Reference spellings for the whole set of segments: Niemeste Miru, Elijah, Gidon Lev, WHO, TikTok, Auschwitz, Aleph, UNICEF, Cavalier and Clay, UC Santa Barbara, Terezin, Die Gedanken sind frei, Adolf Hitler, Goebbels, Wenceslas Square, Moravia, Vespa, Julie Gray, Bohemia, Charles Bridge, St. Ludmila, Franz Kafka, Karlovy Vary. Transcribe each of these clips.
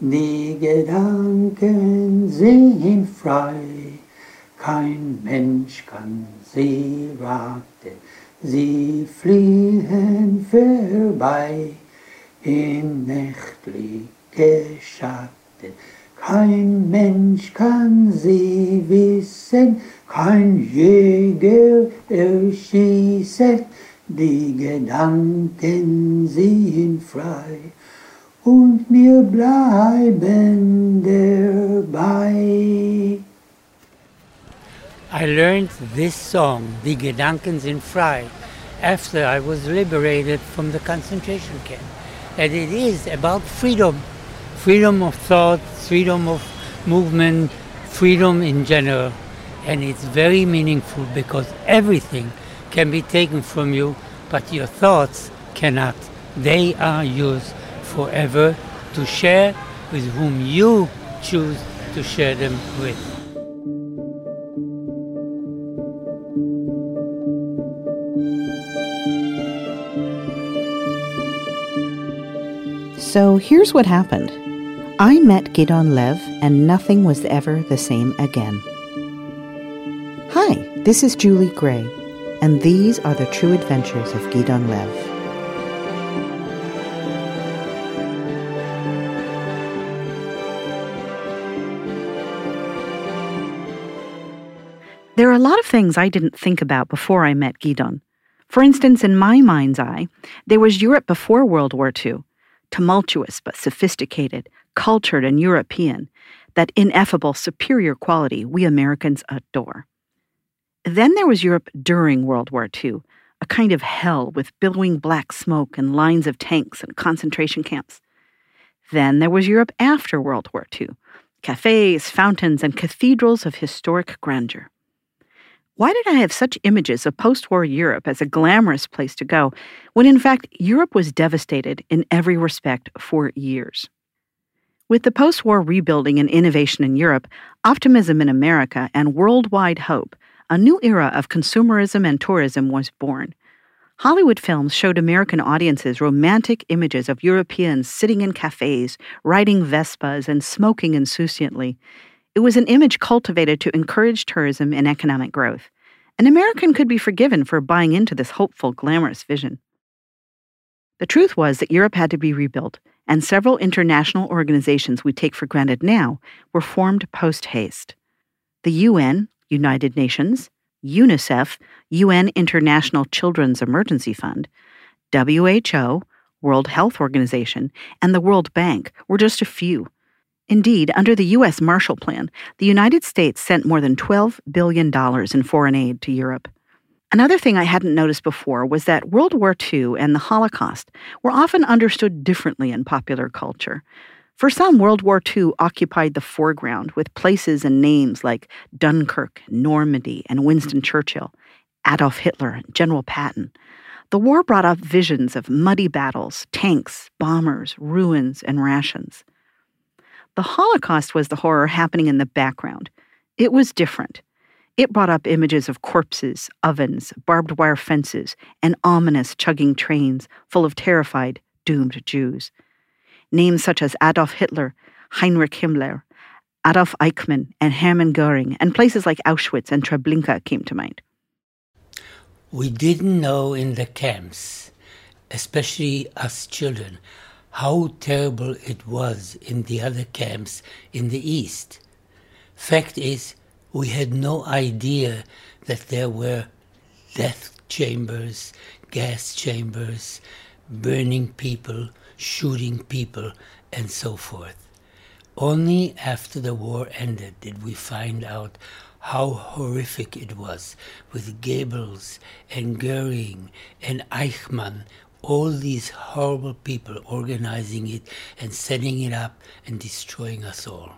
Die Gedanken sind frei, kein Mensch kann sie warten, sie fliehen vorbei in nächtliche Schatten. Kein Mensch kann sie wissen, kein Jäger erschießt, die Gedanken sind frei. Und wir bleiben dabei. I learned this song, Die Gedanken sind frei, after I was liberated from the concentration camp. And it is about freedom. Freedom of thought, freedom of movement, freedom in general. And it's very meaningful because everything can be taken from you, but your thoughts cannot. They are yours forever to share with whom you choose to share them with. So here's what happened. I met Gidon Lev and nothing was ever the same again. Hi, this is Julie Gray, and these are the true adventures of Gidon Lev. There are a lot of things I didn't think about before I met Gidon. For instance, in my mind's eye, there was Europe before World War II, tumultuous but sophisticated, cultured and European, that ineffable superior quality we Americans adore. Then there was Europe during World War II, a kind of hell with billowing black smoke and lines of tanks and concentration camps. Then there was Europe after World War II, cafes, fountains, and cathedrals of historic grandeur. Why did I have such images of post-war Europe as a glamorous place to go, when in fact Europe was devastated in every respect for years? With the post-war rebuilding and innovation in Europe, optimism in America, and worldwide hope, a new era of consumerism and tourism was born. Hollywood films showed American audiences romantic images of Europeans sitting in cafes, riding Vespas, and smoking insouciantly. It was an image cultivated to encourage tourism and economic growth. An American could be forgiven for buying into this hopeful, glamorous vision. The truth was that Europe had to be rebuilt, and several international organizations we take for granted now were formed post-haste. The UN, United Nations, UNICEF, UN International Children's Emergency Fund, WHO, World Health Organization, and the World Bank were just a few. Indeed, under the U.S. Marshall Plan, the United States sent more than $12 billion in foreign aid to Europe. Another thing I hadn't noticed before was that World War II and the Holocaust were often understood differently in popular culture. For some, World War II occupied the foreground with places and names like Dunkirk, Normandy, and Winston Churchill, Adolf Hitler, and General Patton. The war brought up visions of muddy battles, tanks, bombers, ruins, and rations. The Holocaust was the horror happening in the background. It was different. It brought up images of corpses, ovens, barbed wire fences, and ominous chugging trains full of terrified, doomed Jews. Names such as Adolf Hitler, Heinrich Himmler, Adolf Eichmann, and Hermann Göring, and places like Auschwitz and Treblinka came to mind. We didn't know in the camps, especially us children, how terrible it was in the other camps in the East. Fact is, we had no idea that there were death chambers, gas chambers, burning people, shooting people, and so forth. Only after the war ended did we find out how horrific it was, with Goebbels and Göring and Eichmann, all these horrible people organizing it and setting it up and destroying us all.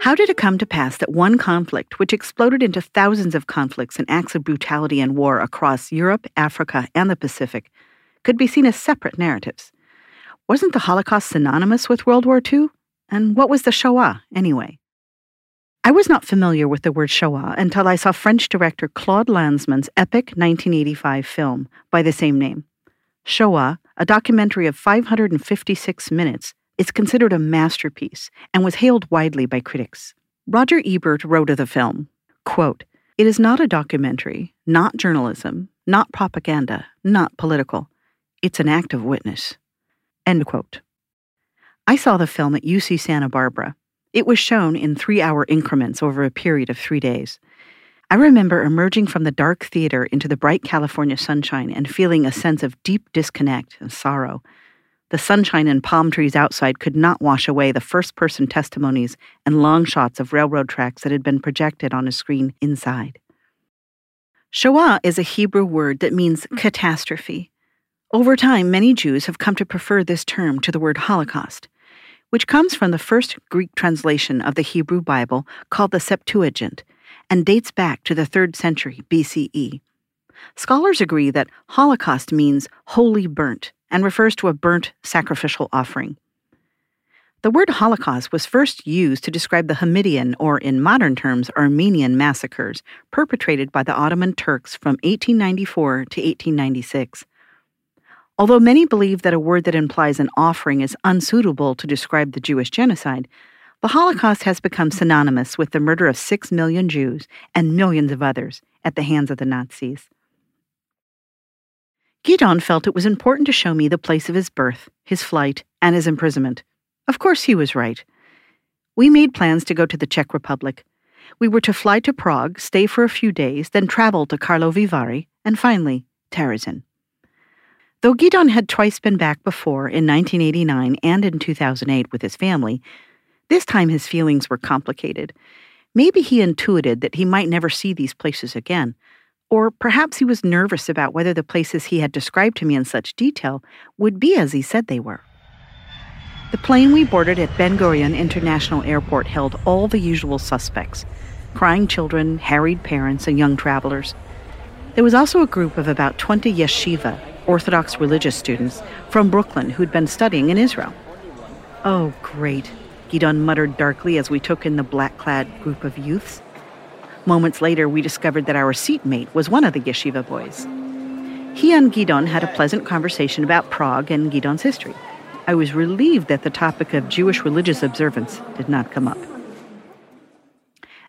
How did it come to pass that one conflict, which exploded into thousands of conflicts and acts of brutality and war across Europe, Africa, and the Pacific, could be seen as separate narratives? Wasn't the Holocaust synonymous with World War II? And what was the Shoah, anyway? I was not familiar with the word Shoah until I saw French director Claude Lanzmann's epic 1985 film by the same name. Shoah, a documentary of 556 minutes, is considered a masterpiece and was hailed widely by critics. Roger Ebert wrote of the film, quote, "It is not a documentary, not journalism, not propaganda, not political. It's an act of witness." End quote. I saw the film at UC Santa Barbara. It was shown in 3-hour increments over a period of 3 days. I remember emerging from the dark theater into the bright California sunshine and feeling a sense of deep disconnect and sorrow. The sunshine and palm trees outside could not wash away the first-person testimonies and long shots of railroad tracks that had been projected on a screen inside. Shoah is a Hebrew word that means catastrophe. Over time, many Jews have come to prefer this term to the word Holocaust, which comes from the first Greek translation of the Hebrew Bible called the Septuagint and dates back to the 3rd century BCE. Scholars agree that Holocaust means wholly burnt and refers to a burnt sacrificial offering. The word Holocaust was first used to describe the Hamidian, or in modern terms, Armenian massacres perpetrated by the Ottoman Turks from 1894 to 1896. Although many believe that a word that implies an offering is unsuitable to describe the Jewish genocide, the Holocaust has become synonymous with the murder of 6 million Jews and millions of others at the hands of the Nazis. Gidon felt it was important to show me the place of his birth, his flight, and his imprisonment. Of course he was right. We made plans to go to the Czech Republic. We were to fly to Prague, stay for a few days, then travel to Karlovy Vary, and finally, Terezin. Though Gidon had twice been back before, in 1989 and in 2008 with his family, this time his feelings were complicated. Maybe he intuited that he might never see these places again, or perhaps he was nervous about whether the places he had described to me in such detail would be as he said they were. The plane we boarded at Ben-Gurion International Airport held all the usual suspects: crying children, harried parents, and young travelers. There was also a group of about 20 yeshiva, Orthodox religious students from Brooklyn who'd been studying in Israel. "Oh, great," Gidon muttered darkly as we took in the black-clad group of youths. Moments later, we discovered that our seatmate was one of the yeshiva boys. He and Gidon had a pleasant conversation about Prague and Gidon's history. I was relieved that the topic of Jewish religious observance did not come up.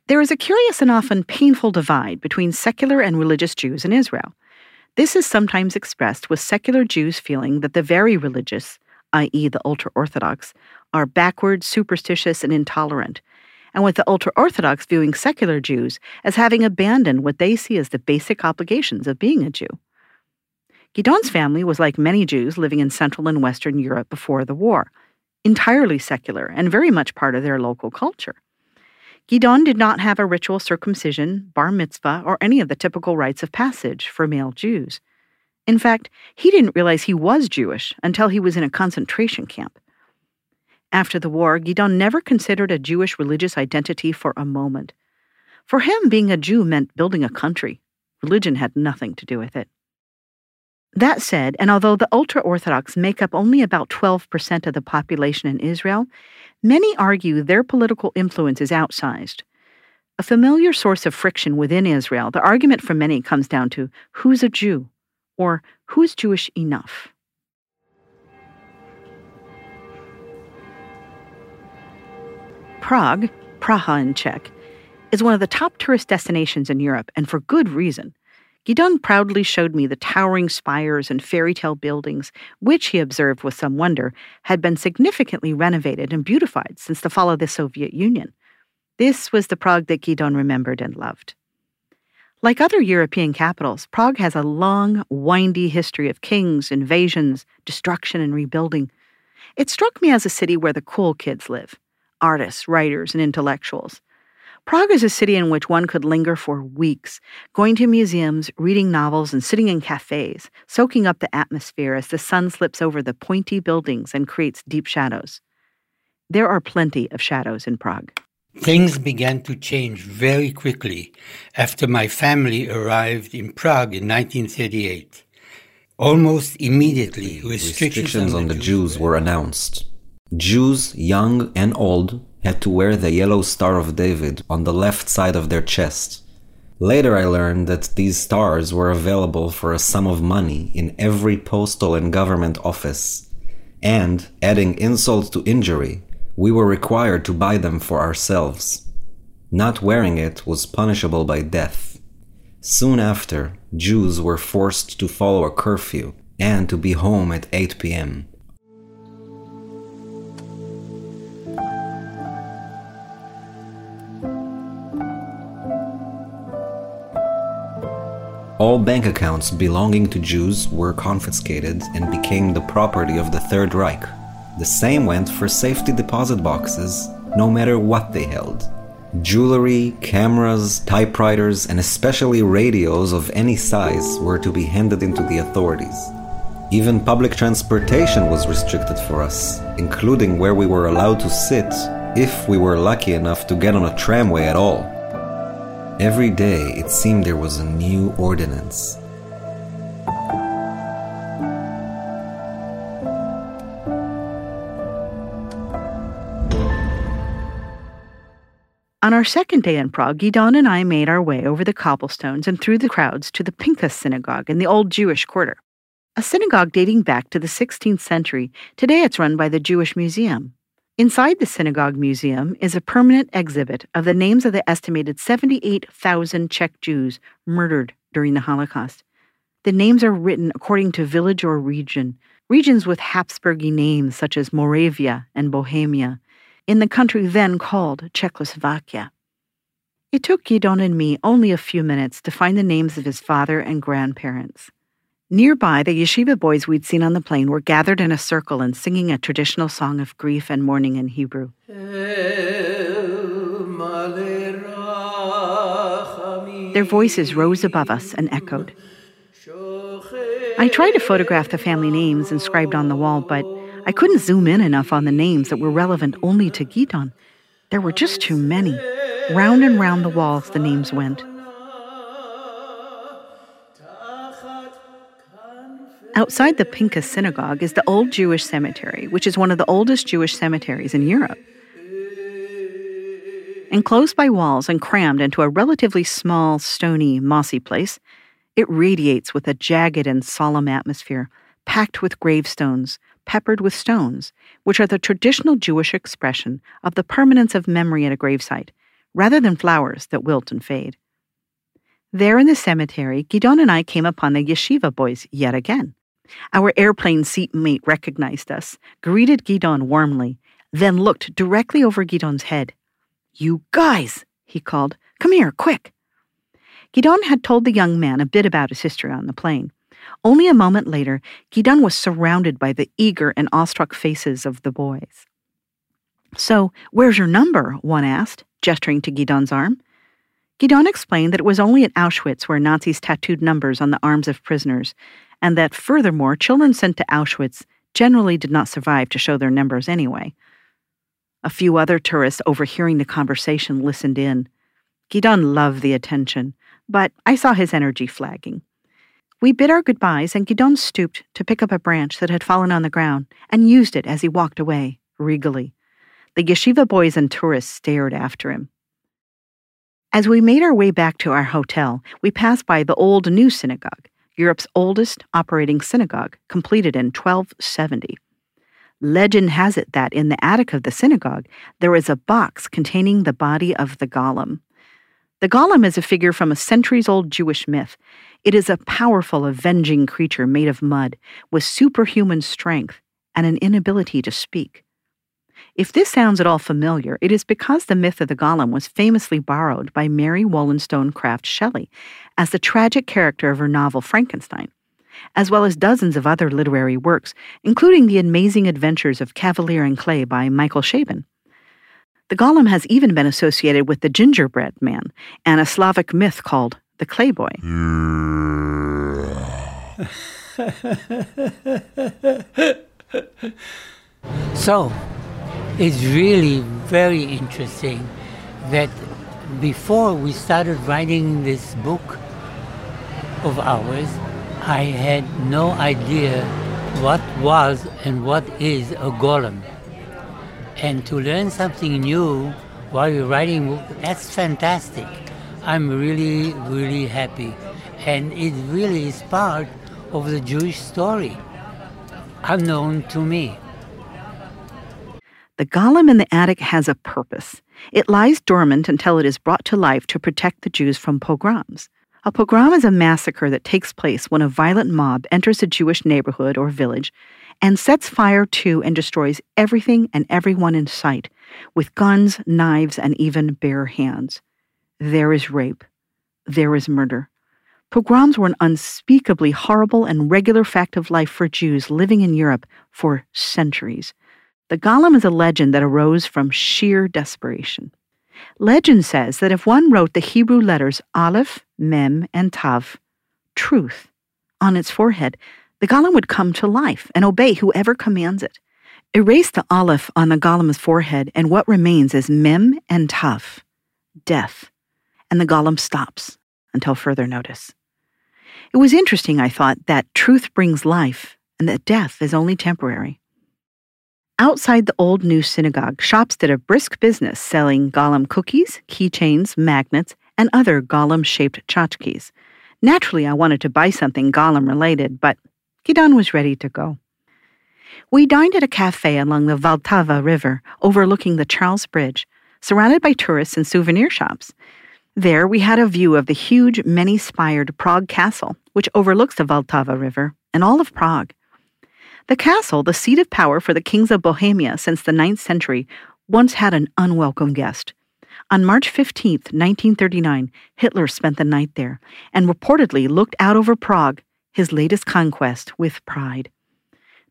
There is a curious and often painful divide between secular and religious Jews in Israel. This is sometimes expressed with secular Jews feeling that the very religious, i.e. the ultra-Orthodox, are backward, superstitious, and intolerant, and with the ultra-Orthodox viewing secular Jews as having abandoned what they see as the basic obligations of being a Jew. Gidon's family was like many Jews living in Central and Western Europe before the war, entirely secular and very much part of their local culture. Gidon did not have a ritual circumcision, bar mitzvah, or any of the typical rites of passage for male Jews. In fact, he didn't realize he was Jewish until he was in a concentration camp. After the war, Gidon never considered a Jewish religious identity for a moment. For him, being a Jew meant building a country. Religion had nothing to do with it. That said, and although the ultra-Orthodox make up only about 12% of the population in Israel, many argue their political influence is outsized. A familiar source of friction within Israel, the argument for many comes down to who's a Jew, or who's Jewish enough. Prague, Praha in Czech, is one of the top tourist destinations in Europe, and for good reason. Gidon proudly showed me the towering spires and fairy tale buildings, which, he observed with some wonder, had been significantly renovated and beautified since the fall of the Soviet Union. This was the Prague that Gidon remembered and loved. Like other European capitals, Prague has a long, windy history of kings, invasions, destruction, and rebuilding. It struck me as a city where the cool kids live: artists, writers, and intellectuals. Prague is a city in which one could linger for weeks, going to museums, reading novels, and sitting in cafes, soaking up the atmosphere as the sun slips over the pointy buildings and creates deep shadows. There are plenty of shadows in Prague. Things began to change very quickly after my family arrived in Prague in 1938. Almost immediately, restrictions on the Jews were announced. Jews, young and old, had to wear the yellow Star of David on the left side of their chest. Later I learned that these stars were available for a sum of money in every postal and government office, and, adding insult to injury, we were required to buy them for ourselves. Not wearing it was punishable by death. Soon after, Jews were forced to follow a curfew and to be home at 8 p.m. All bank accounts belonging to Jews were confiscated and became the property of the Third Reich. The same went for safety deposit boxes, no matter what they held. Jewelry, cameras, typewriters, and especially radios of any size were to be handed into the authorities. Even public transportation was restricted for us, including where we were allowed to sit, if we were lucky enough to get on a tramway at all. Every day, it seemed there was a new ordinance. On our second day in Prague, Gidon and I made our way over the cobblestones and through the crowds to the Pinkas Synagogue in the old Jewish quarter, a synagogue dating back to the 16th century. Today it's run by the Jewish Museum. Inside the Synagogue Museum is a permanent exhibit of the names of the estimated 78,000 Czech Jews murdered during the Holocaust. The names are written according to village or region, regions with Habsburgy names such as Moravia and Bohemia, in the country then called Czechoslovakia. It took Gidon and me only a few minutes to find the names of his father and grandparents. Nearby, the yeshiva boys we'd seen on the plane were gathered in a circle and singing a traditional song of grief and mourning in Hebrew. Their voices rose above us and echoed. I tried to photograph the family names inscribed on the wall, but I couldn't zoom in enough on the names that were relevant only to Gidon. There were just too many. Round and round the walls the names went. Outside the Pinkas Synagogue is the Old Jewish Cemetery, which is one of the oldest Jewish cemeteries in Europe. Enclosed by walls and crammed into a relatively small, stony, mossy place, it radiates with a jagged and solemn atmosphere, packed with gravestones, peppered with stones, which are the traditional Jewish expression of the permanence of memory at a gravesite, rather than flowers that wilt and fade. There in the cemetery, Gidon and I came upon the yeshiva boys yet again. Our airplane seat mate recognized us, greeted Gidon warmly, then looked directly over Gidon's head. "You guys," he called. "Come here, quick." Gidon had told the young man a bit about his history on the plane. Only a moment later, Gidon was surrounded by the eager and awestruck faces of the boys. "So, where's your number?" one asked, gesturing to Gidon's arm. Gidon explained that it was only at Auschwitz where Nazis tattooed numbers on the arms of prisoners, and that, furthermore, children sent to Auschwitz generally did not survive to show their numbers anyway. A few other tourists overhearing the conversation listened in. Gidon loved the attention, but I saw his energy flagging. We bid our goodbyes, and Gidon stooped to pick up a branch that had fallen on the ground and used it as he walked away, regally. The yeshiva boys and tourists stared after him. As we made our way back to our hotel, we passed by the Old New Synagogue, Europe's oldest operating synagogue, completed in 1270. Legend has it that in the attic of the synagogue, there is a box containing the body of the Golem. The Golem is a figure from a centuries-old Jewish myth. It is a powerful, avenging creature made of mud, with superhuman strength and an inability to speak. If this sounds at all familiar, it is because the myth of the Golem was famously borrowed by Mary Wollstonecraft Shelley as the tragic character of her novel Frankenstein, as well as dozens of other literary works, including The Amazing Adventures of Cavalier and Clay by Michael Shabin. The Golem has even been associated with the Gingerbread Man and a Slavic myth called the Clay Boy. So, it's really very interesting that before we started writing this book of ours, I had no idea what was and what is a golem. And to learn something new while you're writing, that's fantastic. I'm really, really happy. And it really is part of the Jewish story, unknown to me. The golem in the attic has a purpose. It lies dormant until it is brought to life to protect the Jews from pogroms. A pogrom is a massacre that takes place when a violent mob enters a Jewish neighborhood or village and sets fire to and destroys everything and everyone in sight, with guns, knives, and even bare hands. There is rape. There is murder. Pogroms were an unspeakably horrible and regular fact of life for Jews living in Europe for centuries. The golem is a legend that arose from sheer desperation. Legend says that if one wrote the Hebrew letters Aleph, Mem, and Tav, truth, on its forehead, the golem would come to life and obey whoever commands it. Erase the Aleph on the golem's forehead, and what remains is Mem and Tav, death, and the golem stops until further notice. It was interesting, I thought, that truth brings life and that death is only temporary. Outside the old new synagogue, shops did a brisk business selling golem cookies, keychains, magnets, and other golem-shaped tchotchkes. Naturally, I wanted to buy something golem-related, but Gidon was ready to go. We dined at a cafe along the Vltava River, overlooking the Charles Bridge, surrounded by tourists and souvenir shops. There, we had a view of the huge, many-spired Prague Castle, which overlooks the Vltava River and all of Prague. The castle, the seat of power for the kings of Bohemia since the 9th century, once had an unwelcome guest. On March 15, 1939, Hitler spent the night there and reportedly looked out over Prague, his latest conquest, with pride.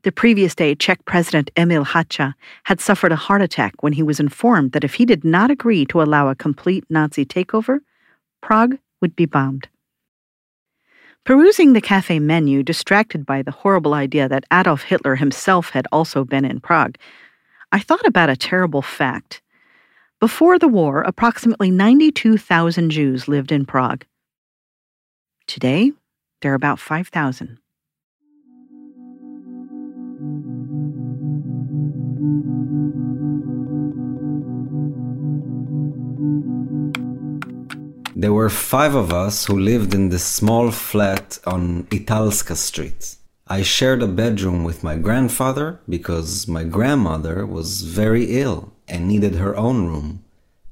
The previous day, Czech President Emil Hácha had suffered a heart attack when he was informed that if he did not agree to allow a complete Nazi takeover, Prague would be bombed. Perusing the cafe menu, distracted by the horrible idea that Adolf Hitler himself had also been in Prague, I thought about a terrible fact. Before the war, approximately 92,000 Jews lived in Prague. Today, there are about 5,000. There were 5 of us who lived in this small flat on Italská Street. I shared a bedroom with my grandfather because my grandmother was very ill and needed her own room.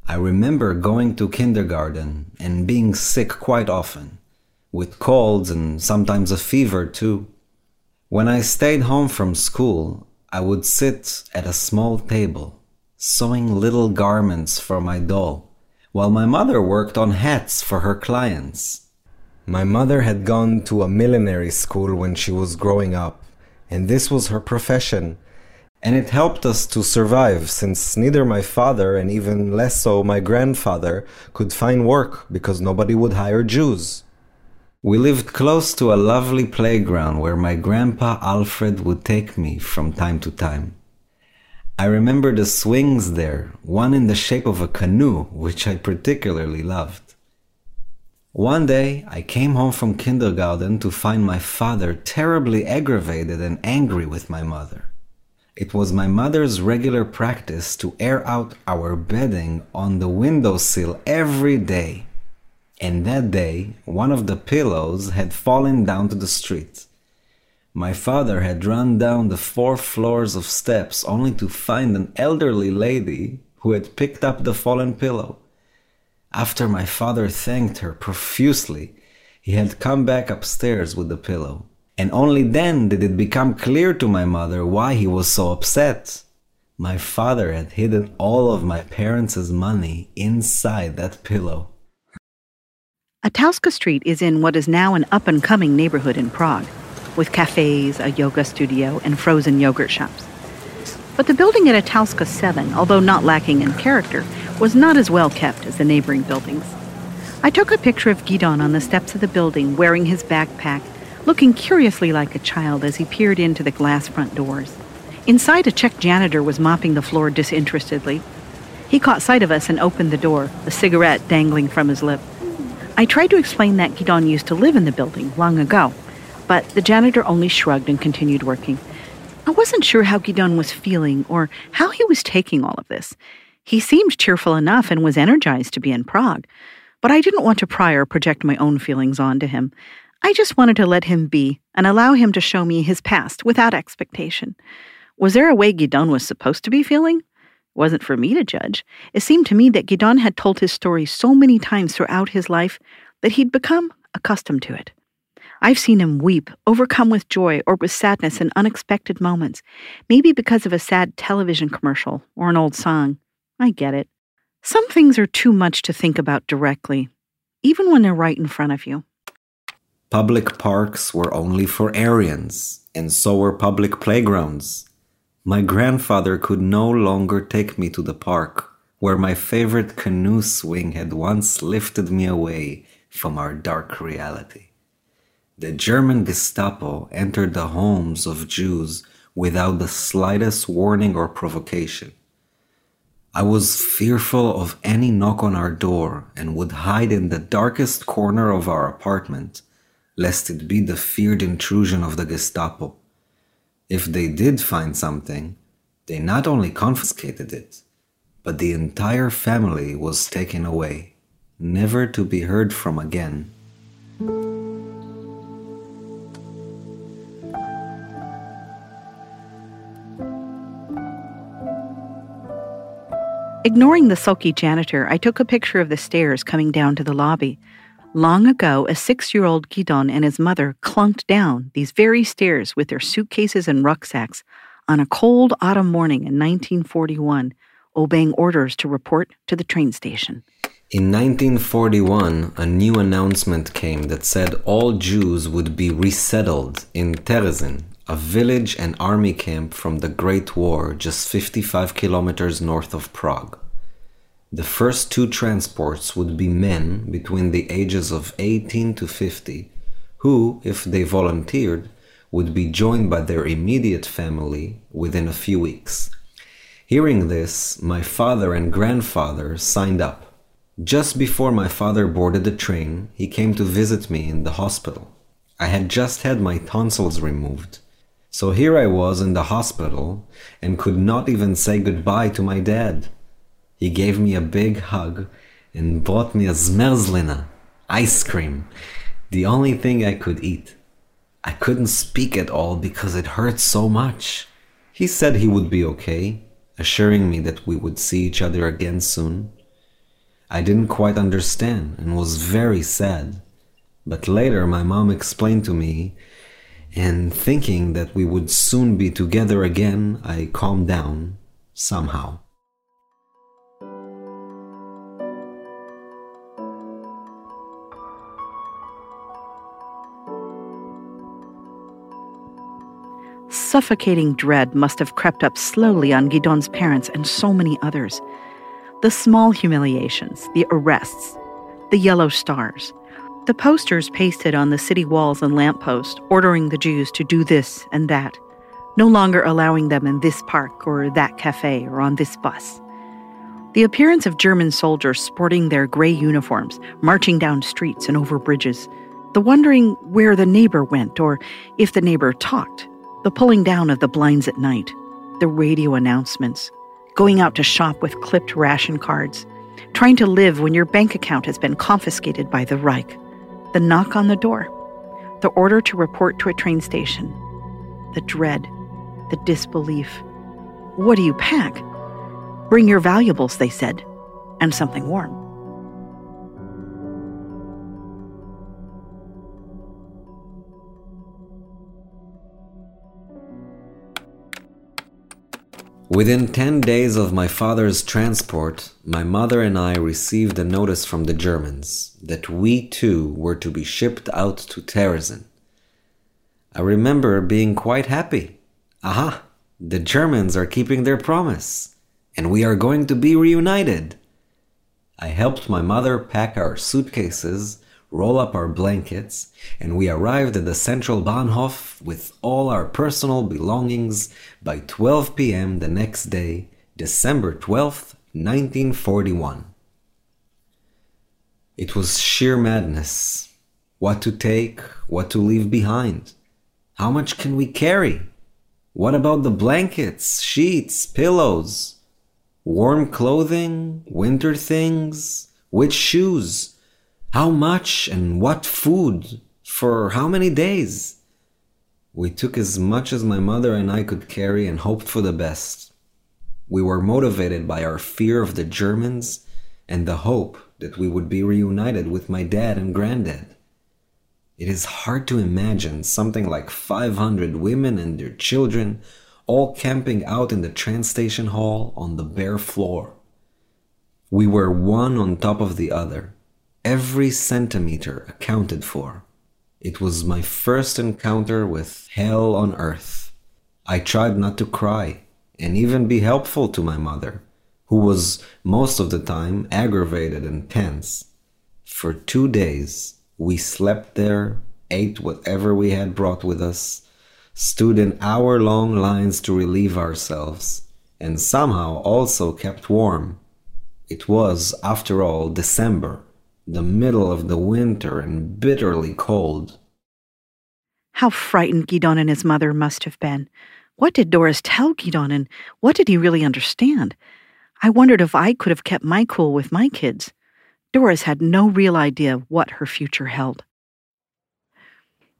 I remember going to kindergarten and being sick quite often, with colds and sometimes a fever too. When I stayed home from school, I would sit at a small table, sewing little garments for my doll, while my mother worked on hats for her clients. My mother had gone to a millinery school when she was growing up, and this was her profession, and it helped us to survive since neither my father, and even less so my grandfather, could find work because nobody would hire Jews. We lived close to a lovely playground where my grandpa Alfred would take me from time to time. I remember the swings there, one in the shape of a canoe, which I particularly loved. One day, I came home from kindergarten to find my father terribly aggravated and angry with my mother. It was my mother's regular practice to air out our bedding on the windowsill every day. And that day, one of the pillows had fallen down to the street. My father had run down the 4 floors of steps only to find an elderly lady who had picked up the fallen pillow. After my father thanked her profusely, he had come back upstairs with the pillow. And only then did it become clear to my mother why he was so upset. My father had hidden all of my parents' money inside that pillow. Italská Street is in what is now an up-and-coming neighborhood in Prague, with cafes, a yoga studio, and frozen yogurt shops. But the building at Italská 7, although not lacking in character, was not as well kept as the neighboring buildings. I took a picture of Gidon on the steps of the building, wearing his backpack, looking curiously like a child as he peered into the glass front doors. Inside, a Czech janitor was mopping the floor disinterestedly. He caught sight of us and opened the door, a cigarette dangling from his lip. I tried to explain that Gidon used to live in the building long ago, but the janitor only shrugged and continued working. I wasn't sure how Gidon was feeling or how he was taking all of this. He seemed cheerful enough and was energized to be in Prague, but I didn't want to pry or project my own feelings onto him. I just wanted to let him be and allow him to show me his past without expectation. Was there a way Gidon was supposed to be feeling? It wasn't for me to judge. It seemed to me that Gidon had told his story so many times throughout his life that he'd become accustomed to it. I've seen him weep, overcome with joy or with sadness in unexpected moments, maybe because of a sad television commercial or an old song. I get it. Some things are too much to think about directly, even when they're right in front of you. Public parks were only for Aryans, and so were public playgrounds. My grandfather could no longer take me to the park, where my favorite canoe swing had once lifted me away from our dark reality. The German Gestapo entered the homes of Jews without the slightest warning or provocation. I was fearful of any knock on our door and would hide in the darkest corner of our apartment, lest it be the feared intrusion of the Gestapo. If they did find something, they not only confiscated it, but the entire family was taken away, never to be heard from again. Ignoring the sulky janitor, I took a picture of the stairs coming down to the lobby. Long ago, a 6-year-old Gidon and his mother clunked down these very stairs with their suitcases and rucksacks on a cold autumn morning in 1941, obeying orders to report to the train station. In 1941, a new announcement came that said all Jews would be resettled in Terezin, a village and army camp from the Great War just 55 kilometers north of Prague. The first 2 transports would be men between the ages of 18 to 50, who, if they volunteered, would be joined by their immediate family within a few weeks. Hearing this, my father and grandfather signed up. Just before my father boarded the train, he came to visit me in the hospital. I had just had my tonsils removed. So here I was in the hospital and could not even say goodbye to my dad. He gave me a big hug and bought me a zmerzlina, ice cream, the only thing I could eat. I couldn't speak at all because it hurt so much. He said he would be okay, assuring me that we would see each other again soon. I didn't quite understand and was very sad. But later my mom explained to me, and thinking that we would soon be together again, I calmed down somehow. Suffocating dread must have crept up slowly on Gidon's parents and so many others. The small humiliations, the arrests, the yellow stars, the posters pasted on the city walls and lampposts ordering the Jews to do this and that, no longer allowing them in this park or that cafe or on this bus. The appearance of German soldiers sporting their gray uniforms, marching down streets and over bridges, the wondering where the neighbor went or if the neighbor talked, the pulling down of the blinds at night, the radio announcements, going out to shop with clipped ration cards, trying to live when your bank account has been confiscated by the Reich, the knock on the door, the order to report to a train station, the dread, the disbelief. What do you pack? Bring your valuables, they said, and something warm. Within 10 days of my father's transport, my mother and I received a notice from the Germans that we too were to be shipped out to Terezin. I remember being quite happy. Aha! The Germans are keeping their promise, and we are going to be reunited. I helped my mother pack our suitcases, roll up our blankets, and we arrived at the Central Bahnhof with all our personal belongings by 12 p.m. the next day, December 12th, 1941. It was sheer madness. What to take, what to leave behind. How much can we carry? What about the blankets, sheets, pillows? Warm clothing, winter things, which shoes? How much and what food? For how many days? We took as much as my mother and I could carry and hoped for the best. We were motivated by our fear of the Germans and the hope that we would be reunited with my dad and granddad. It is hard to imagine something like 500 women and their children all camping out in the train station hall on the bare floor. We were one on top of the other, every centimeter accounted for. It was my first encounter with hell on earth. I tried not to cry and even be helpful to my mother, who was most of the time aggravated and tense. For 2 days, we slept there, ate whatever we had brought with us, stood in hour-long lines to relieve ourselves, and somehow also kept warm. It was, after all, December. The middle of the winter and bitterly cold. How frightened Gidon and his mother must have been. What did Doris tell Gidon, and what did he really understand? I wondered if I could have kept my cool with my kids. Doris had no real idea what her future held.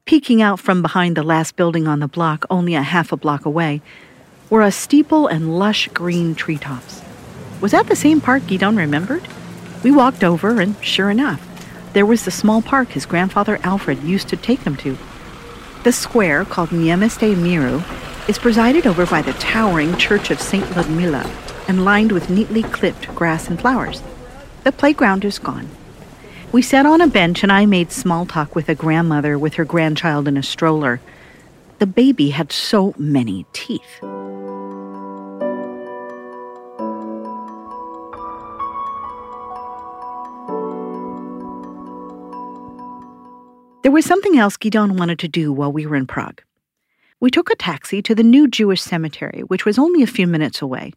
Peeking out from behind the last building on the block, only a half a block away, were a steeple and lush green treetops. Was that the same park Gidon remembered? We walked over, and sure enough, there was the small park his grandfather Alfred used to take him to. The square, called Niemeste Miru, is presided over by the towering Church of St. Ludmila and lined with neatly clipped grass and flowers. The playground is gone. We sat on a bench, and I made small talk with a grandmother with her grandchild in a stroller. The baby had so many teeth. There was something else Gidon wanted to do while we were in Prague. We took a taxi to the new Jewish cemetery, which was only a few minutes away.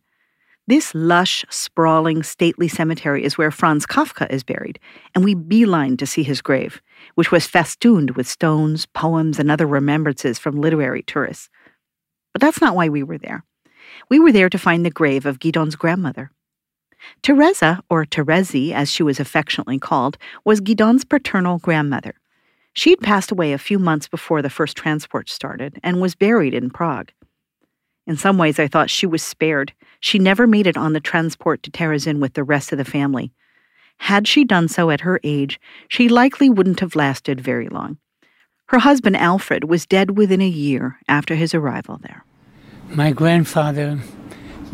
This lush, sprawling, stately cemetery is where Franz Kafka is buried, and we beelined to see his grave, which was festooned with stones, poems, and other remembrances from literary tourists. But that's not why we were there. We were there to find the grave of Gidon's grandmother. Therese, or Terezi, as she was affectionately called, was Gidon's paternal grandmother. She'd passed away a few months before the first transport started and was buried in Prague. In some ways, I thought she was spared. She never made it on the transport to Terezin with the rest of the family. Had she done so at her age, she likely wouldn't have lasted very long. Her husband, Alfred, was dead within a year after his arrival there. My grandfather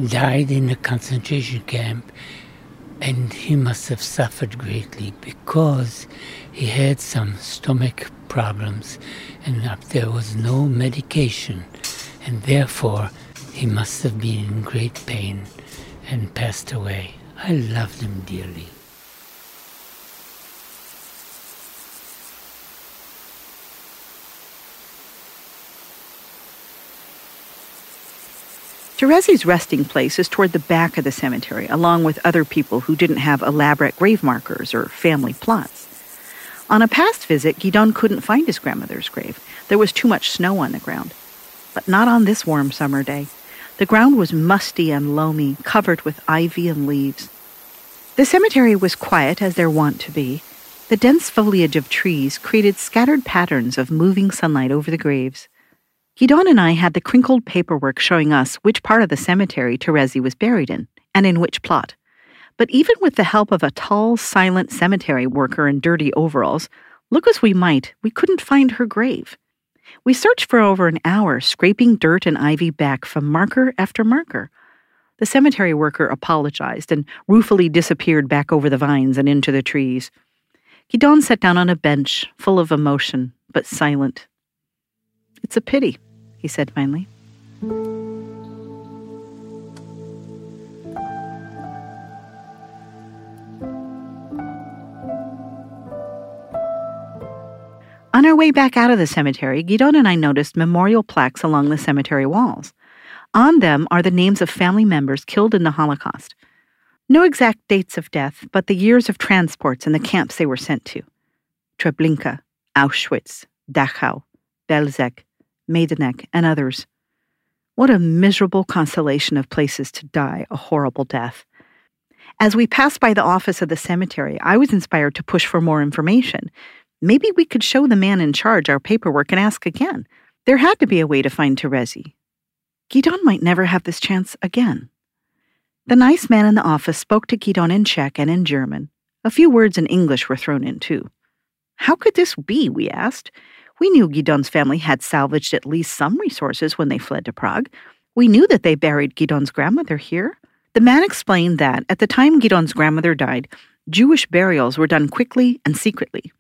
died in a concentration camp, and he must have suffered greatly because he had some stomach problems and there was no medication, and therefore he must have been in great pain and passed away. I loved him dearly. Terezi's resting place is toward the back of the cemetery, along with other people who didn't have elaborate grave markers or family plots. On a past visit, Gidon couldn't find his grandmother's grave. There was too much snow on the ground. But not on this warm summer day. The ground was musty and loamy, covered with ivy and leaves. The cemetery was quiet, as they're wont to be. The dense foliage of trees created scattered patterns of moving sunlight over the graves. Gidon and I had the crinkled paperwork showing us which part of the cemetery Terezi was buried in, and in which plot. But even with the help of a tall, silent cemetery worker in dirty overalls, look as we might, we couldn't find her grave. We searched for over an hour, scraping dirt and ivy back from marker after marker. The cemetery worker apologized and ruefully disappeared back over the vines and into the trees. Gidon sat down on a bench, full of emotion, but silent. "It's a pity," he said finally. On our way back out of the cemetery, Gidon and I noticed memorial plaques along the cemetery walls. On them are the names of family members killed in the Holocaust. No exact dates of death, but the years of transports and the camps they were sent to. Treblinka, Auschwitz, Dachau, Belzec, Majdanek, and others. What a miserable constellation of places to die a horrible death. As we passed by the office of the cemetery, I was inspired to push for more information. Maybe we could show the man in charge our paperwork and ask again. There had to be a way to find Therese. Gidon might never have this chance again. The nice man in the office spoke to Gidon in Czech and in German. A few words in English were thrown in, too. How could this be, we asked. We knew Gidon's family had salvaged at least some resources when they fled to Prague. We knew that they buried Gidon's grandmother here. The man explained that, at the time Gidon's grandmother died, Jewish burials were done quickly and secretly.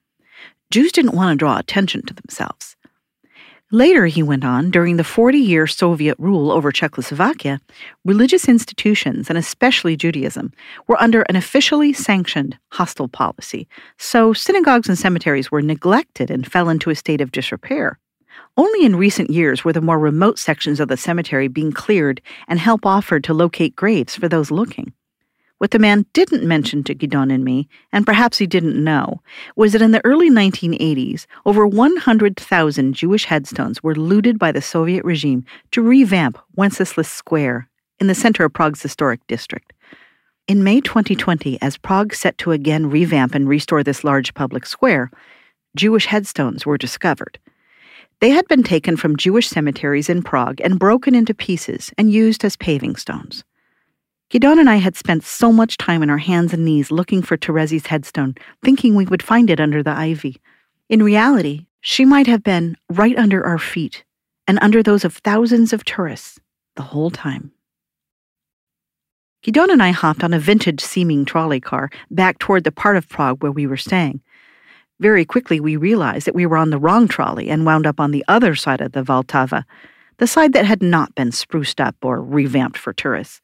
Jews didn't want to draw attention to themselves. Later, he went on, during the 40-year Soviet rule over Czechoslovakia, religious institutions, and especially Judaism, were under an officially sanctioned hostile policy, so synagogues and cemeteries were neglected and fell into a state of disrepair. Only in recent years were the more remote sections of the cemetery being cleared and help offered to locate graves for those looking. What the man didn't mention to Gidon and me, and perhaps he didn't know, was that in the early 1980s, over 100,000 Jewish headstones were looted by the Soviet regime to revamp Wenceslas Square in the center of Prague's historic district. In May 2020, as Prague set to again revamp and restore this large public square, Jewish headstones were discovered. They had been taken from Jewish cemeteries in Prague and broken into pieces and used as paving stones. Gidon and I had spent so much time on our hands and knees looking for Therese's headstone, thinking we would find it under the ivy. In reality, she might have been right under our feet and under those of thousands of tourists the whole time. Gidon and I hopped on a vintage-seeming trolley car back toward the part of Prague where we were staying. Very quickly, we realized that we were on the wrong trolley and wound up on the other side of the Vltava, the side that had not been spruced up or revamped for tourists.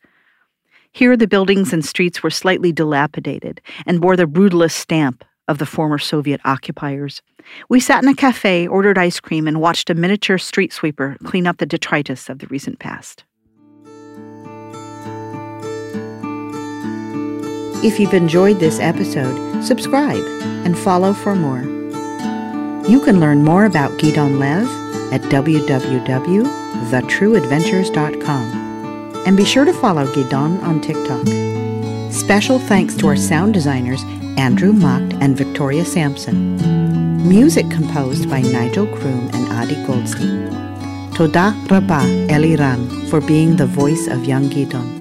Here, the buildings and streets were slightly dilapidated and bore the brutalist stamp of the former Soviet occupiers. We sat in a cafe, ordered ice cream, and watched a miniature street sweeper clean up the detritus of the recent past. If you've enjoyed this episode, subscribe and follow for more. You can learn more about Gidon Lev at www.thetrueadventures.com. And be sure to follow Gidon on TikTok. Special thanks to our sound designers, Andrew Mocht and Victoria Sampson. Music composed by Nigel Croom and Adi Goldstein. Toda Rabba Eliran for being the voice of young Gidon.